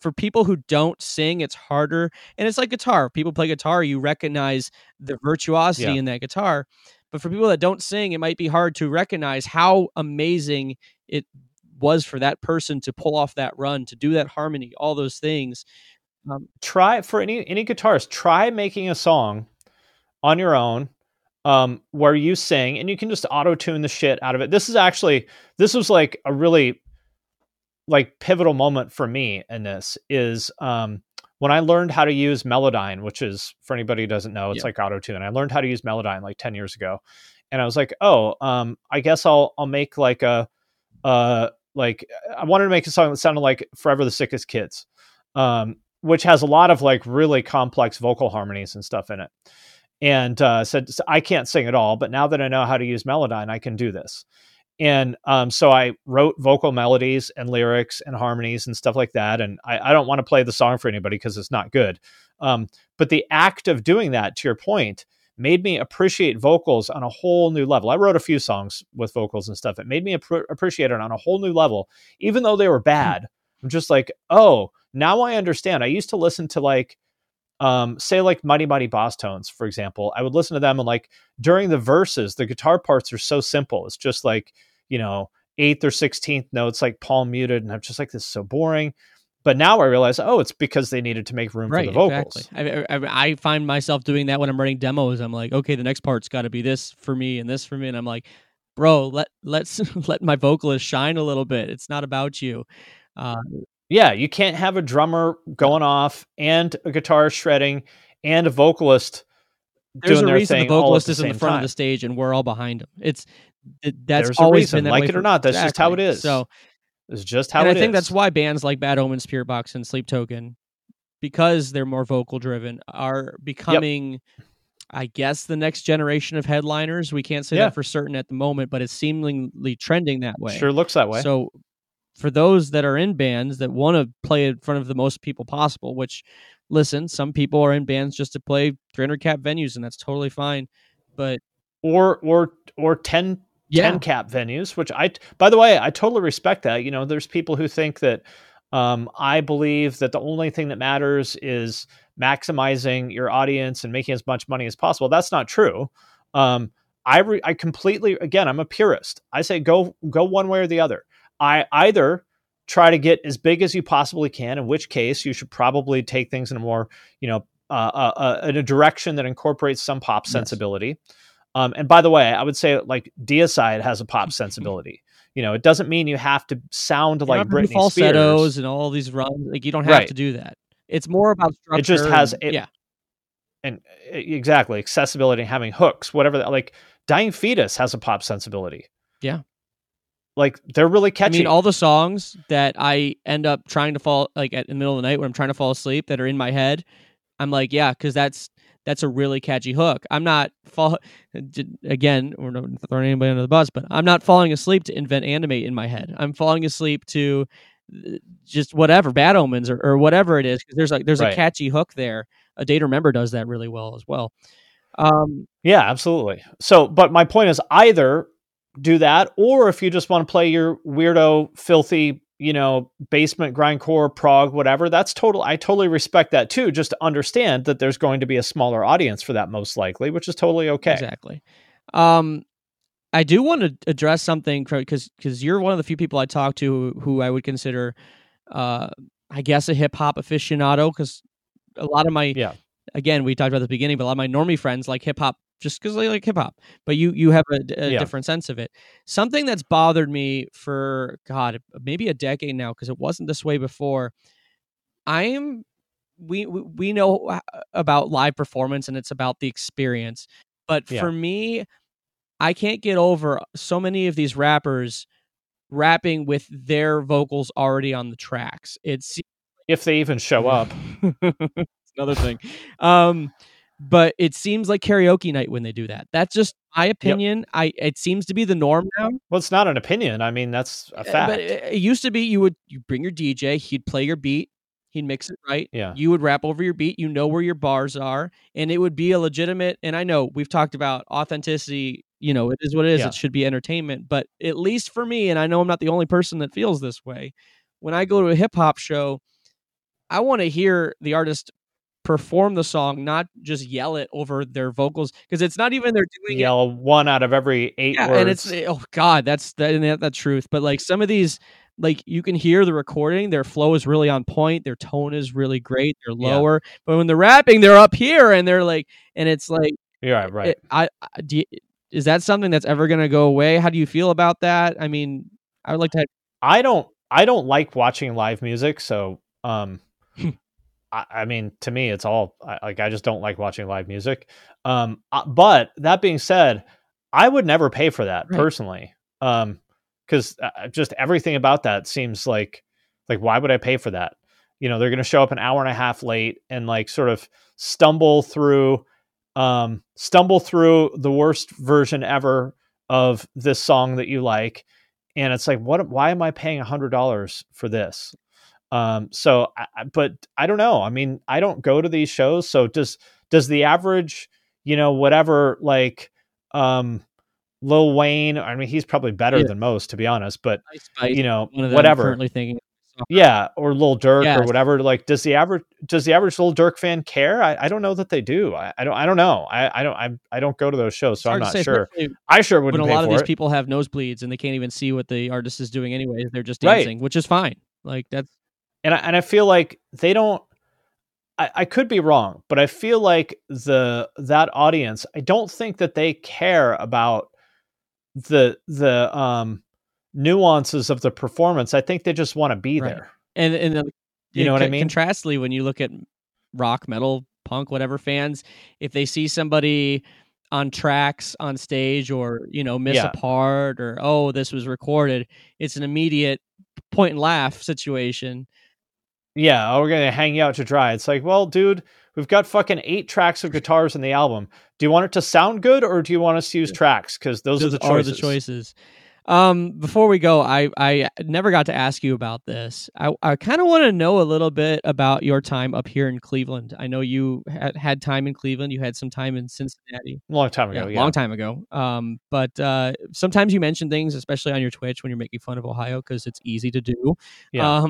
for people who don't sing, it's harder. And it's like guitar. If people play guitar, you recognize the virtuosity in that guitar. But for people that don't sing, it might be hard to recognize how amazing it was for that person to pull off that run, to do that harmony, all those things. Try for any guitarist, try making a song on your own where you sing and you can just auto-tune the shit out of it. This was like a really like pivotal moment for me in this is when I learned how to use Melodyne, which is for anybody who doesn't know, it's like auto-tune. I learned how to use Melodyne like 10 years ago. And I was like, I guess I'll make like I wanted to make a song that sounded like Forever the Sickest Kids, which has a lot of like really complex vocal harmonies and stuff in it. And so I can't sing at all, but now that I know how to use Melodyne, I can do this. And so I wrote vocal melodies and lyrics and harmonies and stuff like that. And I don't want to play the song for anybody because it's not good. But the act of doing that, to your point, made me appreciate vocals on a whole new level. I wrote a few songs with vocals and stuff. It made me appreciate it on a whole new level, even though they were bad. I'm just like, oh, now I understand. I used to listen to like, say like Mighty Mighty Boss Tones, for example. I would listen to them and like during the verses, the guitar parts are so simple. It's just like, you know, 8th or 16th notes, like palm muted. And I'm just like, this is so boring. But now I realize, oh, it's because they needed to make room for the vocals. Exactly. I find myself doing that when I'm writing demos. I'm like, okay, the next part's got to be this for me and this for me. And I'm like, bro, let my vocalist shine a little bit. It's not about you. Yeah, you can't have a drummer going off and a guitar shredding and a vocalist doing their thing. There's a reason the vocalist is in the front of the stage and we're all behind him. That's always been that way. Like it or not, that's just how it is. So it's just how it is. I think that's why bands like Bad Omens, Spirit Box, and Sleep Token, because they're more vocal driven, are becoming, I guess, the next generation of headliners. We can't say that for certain at the moment, but it's seemingly trending that way. Sure looks that way. So for those that are in bands that want to play in front of the most people possible, which, listen, some people are in bands just to play 300 cap venues and that's totally fine, but or 10 cap venues, which by the way, I totally respect that. You know, there's people who think that I believe that the only thing that matters is maximizing your audience and making as much money as possible. That's not true. I completely, again, I'm a purist. I say go one way or the other. I either try to get as big as you possibly can, in which case you should probably take things in a more, you know, in a direction that incorporates some pop sensibility. Yes. And by the way, I would say like Deicide has a pop sensibility. You know, it doesn't mean you have to sound like Britney falsettos Spears and all these runs. Like you don't have to do that. It's more about structure. It just has exactly accessibility and having hooks, whatever. Like Dying Fetus has a pop sensibility. Yeah. Like they're really catchy. I mean, all the songs that I end up trying to fall like at the middle of the night when I'm trying to fall asleep that are in my head, I'm like, yeah, because that's a really catchy hook. I'm not again, we're not throwing anybody under the bus, but I'm not falling asleep to Invent Animate in my head. I'm falling asleep to just whatever Bad Omens or whatever it is. Cause there's a catchy hook there. A Day to Remember does that really well as well. Yeah, absolutely. So, but my point is either do that, or if you just want to play your weirdo, filthy, you know, basement grindcore, prog, whatever, I totally respect that too. Just to understand that there's going to be a smaller audience for that most likely, which is totally okay. Exactly. I do want to address something, because you're one of the few people I talk to who I would consider, I guess, a hip-hop aficionado, because a lot of my, again, we talked about this at the beginning, but a lot of my normie friends like hip-hop just because they like hip-hop. But you have a different sense of it. Something that's bothered me for, God, maybe a decade now, because it wasn't this way before. We know about live performance, and it's about the experience. But for me, I can't get over so many of these rappers rapping with their vocals already on the tracks. It's if they even show up. It's another thing. But it seems like karaoke night when they do that. That's just my opinion. Yep. It seems to be the norm now. Well, it's not an opinion. I mean, that's a fact. But it used to be you bring your DJ, he'd play your beat, he'd mix it right. Yeah. You would rap over your beat. You know where your bars are, and it would be a legitimate. And I know we've talked about authenticity. You know, it is what it is. Yeah. It should be entertainment. But at least for me, and I know I'm not the only person that feels this way, when I go to a hip hop show, I want to hear the artist perform the song, not just yell it over their vocals, because it's not even they're doing yell it. One out of every eight words. And it's, oh God, that's truth. But like some of these, like you can hear the recording, their flow is really on point, their tone is really great, they're lower. But when they're rapping, they're up here, and they're like, and it's like, yeah, right. Is that something that's ever going to go away? How do you feel about that? I mean, I would like to. I don't like watching live music. So, I mean, to me, it's all like, I just don't like watching live music. But that being said, I would never pay for that personally. Cause just everything about that seems like, why would I pay for that? You know, they're going to show up an hour and a half late and like sort of stumble through the worst version ever of this song that you like. And it's like, why am I paying $100 for this? But I don't know. I mean, I don't go to these shows. So does the average, you know, whatever, like, Lil Wayne, I mean, he's probably better than most, to be honest, but you know, whatever. Currently thinking. Yeah. Or Lil Durk or whatever. Like, does the average Lil Durk fan care? I don't know that they do. I don't know. I don't go to those shows, so I'm not sure. I sure wouldn't. But a lot of these people have nosebleeds and they can't even see what the artist is doing anyway. They're just dancing, which is fine. Like that's. And I feel like they don't. I could be wrong, but I feel like that audience, I don't think that they care about the nuances of the performance. I think they just want to be there. And you know what I mean? Contrastly, when you look at rock, metal, punk, whatever fans, if they see somebody on tracks on stage or, you know, miss a part or, oh, this was recorded, it's an immediate point and laugh situation. Yeah, we're going to hang you out to dry. It's like, well, dude, we've got fucking 8 tracks of guitars in the album. Do you want it to sound good or do you want us to use tracks? Because those are the choices. Before we go, I never got to ask you about this. I kind of want to know a little bit about your time up here in Cleveland. I know you had time in Cleveland. You had some time in Cincinnati. A long time ago. But sometimes you mention things, especially on your Twitch, when you're making fun of Ohio, because it's easy to do. Yeah.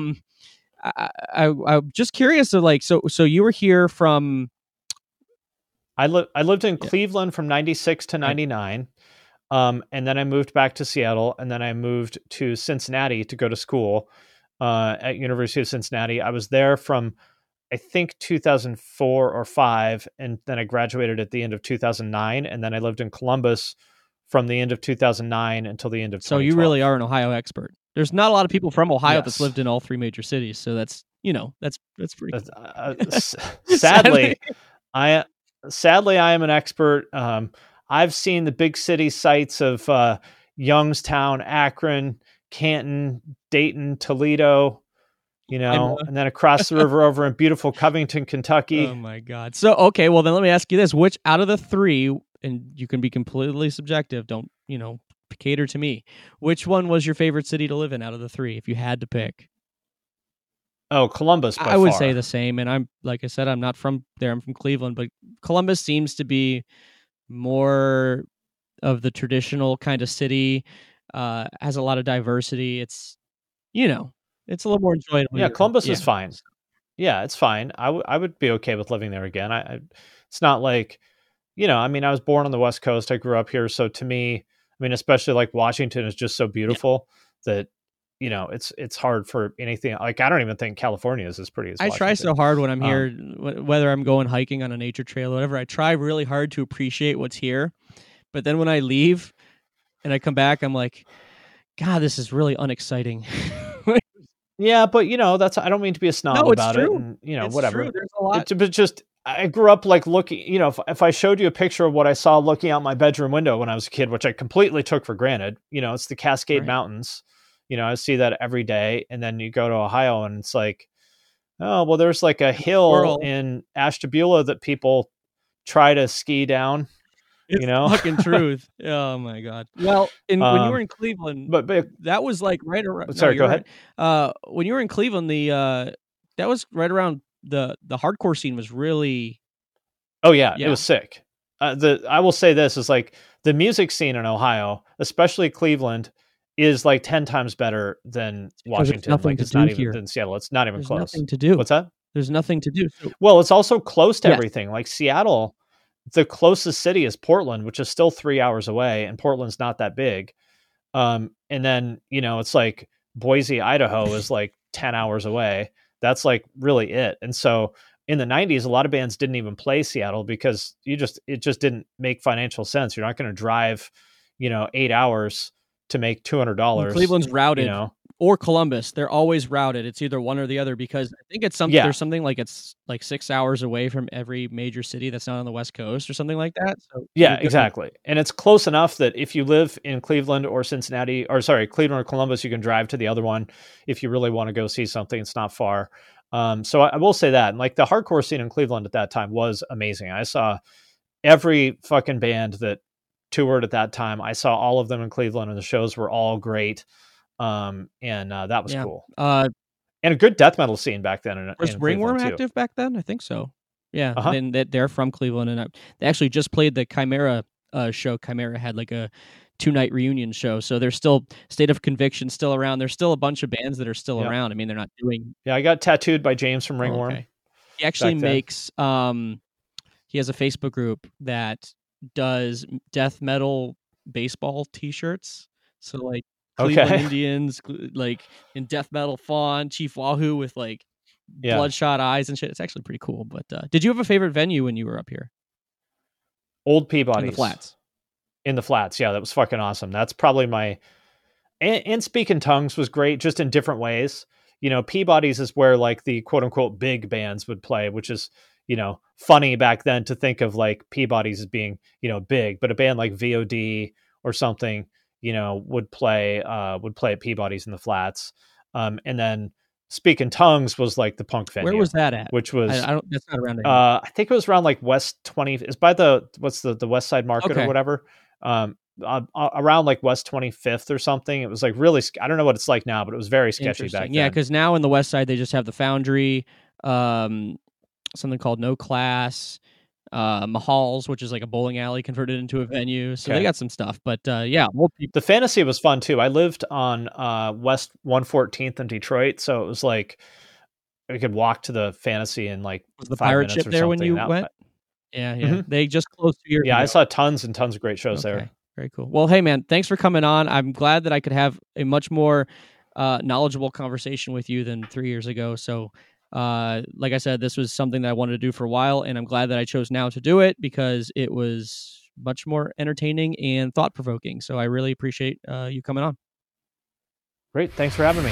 I'm just curious to like, so you were here from. I lived in Cleveland from 96 to 99. And then I moved back to Seattle, and then I moved to Cincinnati to go to school at University of Cincinnati. I was there from, I think, 2004 or 2005. And then I graduated at the end of 2009. And then I lived in Columbus from the end of 2009 until the end of 2012. So you really are an Ohio expert. There's not a lot of people from Ohio that's lived in all three major cities, so that's, you know, that's pretty. Cool. Sadly, I am an expert. I've seen the big city sites of Youngstown, Akron, Canton, Dayton, Toledo, you know, and then across the river over in beautiful Covington, Kentucky. Oh my God! So okay, well then let me ask you this: which out of the three, and you can be completely subjective. Don't, you know, cater to me. Which one was your favorite city to live in out of the three, if you had to pick? Oh, Columbus. I would say the same. And I'm, like I said, I'm not from there. I'm from Cleveland, but Columbus seems to be more of the traditional kind of city. Has a lot of diversity. It's, you know, it's a little more enjoyable. Yeah, Columbus is fine. Yeah, it's fine. I would be okay with living there again. It's not like, you know, I mean, I was born on the West Coast. I grew up here, so to me, I mean, especially like Washington is just so beautiful that, you know, it's hard for anything. Like, I don't even think California is as pretty as Washington. I try so hard when I'm here, whether I'm going hiking on a nature trail or whatever, I try really hard to appreciate what's here. But then when I leave and I come back, I'm like, God, this is really unexciting. Yeah, but you know, that's, I don't mean to be a snob about it. And, you know, it's whatever. True. There's a lot. But just, I grew up like looking, you know, if I showed you a picture of what I saw looking out my bedroom window when I was a kid, which I completely took for granted, you know, it's the Cascade Mountains, you know, I see that every day. And then you go to Ohio and it's like, oh, well, there's like a hill in Ashtabula that people try to ski down. It's fucking truth. Oh my God. Well, when you were in Cleveland, but that was like right around, Sorry, go ahead. When you were in Cleveland, that was right around the hardcore scene was really, it was sick. I will say this is like the music scene in Ohio, especially Cleveland, is like 10 times better than Washington. Like it's not even than Seattle. It's not even close. There's nothing to do. What's that? There's nothing to do. Well, it's also close to everything. Like Seattle, the closest city is Portland, which is still 3 hours away, and Portland's not that big. And then, you know, it's like Boise, Idaho is like 10 hours away. That's like really it. And so in the 90s, a lot of bands didn't even play Seattle because it just didn't make financial sense. You're not going to drive, you know, 8 hours to make $200. And Cleveland's routed, you know, or Columbus. They're always routed. It's either one or the other, because I think it's something, there's something like it's like 6 hours away from every major city that's not on the West Coast or something like that. So yeah, exactly. And it's close enough that if you live in Cleveland or Cincinnati, or sorry, Cleveland or Columbus, you can drive to the other one. If you really want to go see something, it's not far. So I will say that, and like the hardcore scene in Cleveland at that time was amazing. I saw every fucking band that toured at that time. I saw all of them in Cleveland, and the shows were all great. And that was cool. And a good death metal scene back then. Was Ringworm active back then? I think so. Yeah. Uh-huh. And they're from Cleveland, and they actually just played the Chimera show. Chimera had like a 2-night reunion show. So there's still State of Conviction still around. There's still a bunch of bands that are still around. I mean, they're not doing. Yeah. I got tattooed by James from Ringworm. Oh, okay. He actually makes, he has a Facebook group that does death metal baseball t-shirts. So like, Cleveland Indians, like in death metal font, Chief Wahoo with like bloodshot eyes and shit. It's actually pretty cool. But did you have a favorite venue when you were up here? Old Peabody's. In the flats. Yeah, that was fucking awesome. That's probably my... And Speaking Tongues was great, just in different ways. You know, Peabody's is where like the quote-unquote big bands would play, which is, you know, funny back then to think of like Peabody's as being, you know, big. But a band like VOD or something, you know, would play at Peabody's in the flats. And then Speaking Tongues was like the punk venue. Where was that at? Which was, that's not around anymore. I think it was around like West 20, it's by the West Side Market or whatever. Around like West 25th or something. It was like really, I don't know what it's like now, but it was very sketchy back then. Yeah. Cause now in the West Side, they just have the Foundry, something called No Class, Mahal's, which is like a bowling alley converted into a venue. So they got some stuff, but the Fantasy was fun too. I lived on West 114th in Detroit, so it was like we could walk to the Fantasy in like was the 5 minutes ship or there something. When you went, they just closed 2 years ago. I saw tons and tons of great shows there. Very cool. Well, hey man, thanks for coming on. I'm glad that I could have a much more knowledgeable conversation with you than 3 years ago. So. Like I said, this was something that I wanted to do for a while, and I'm glad that I chose now to do it because it was much more entertaining and thought-provoking. So I really appreciate you coming on. Great. Thanks for having me.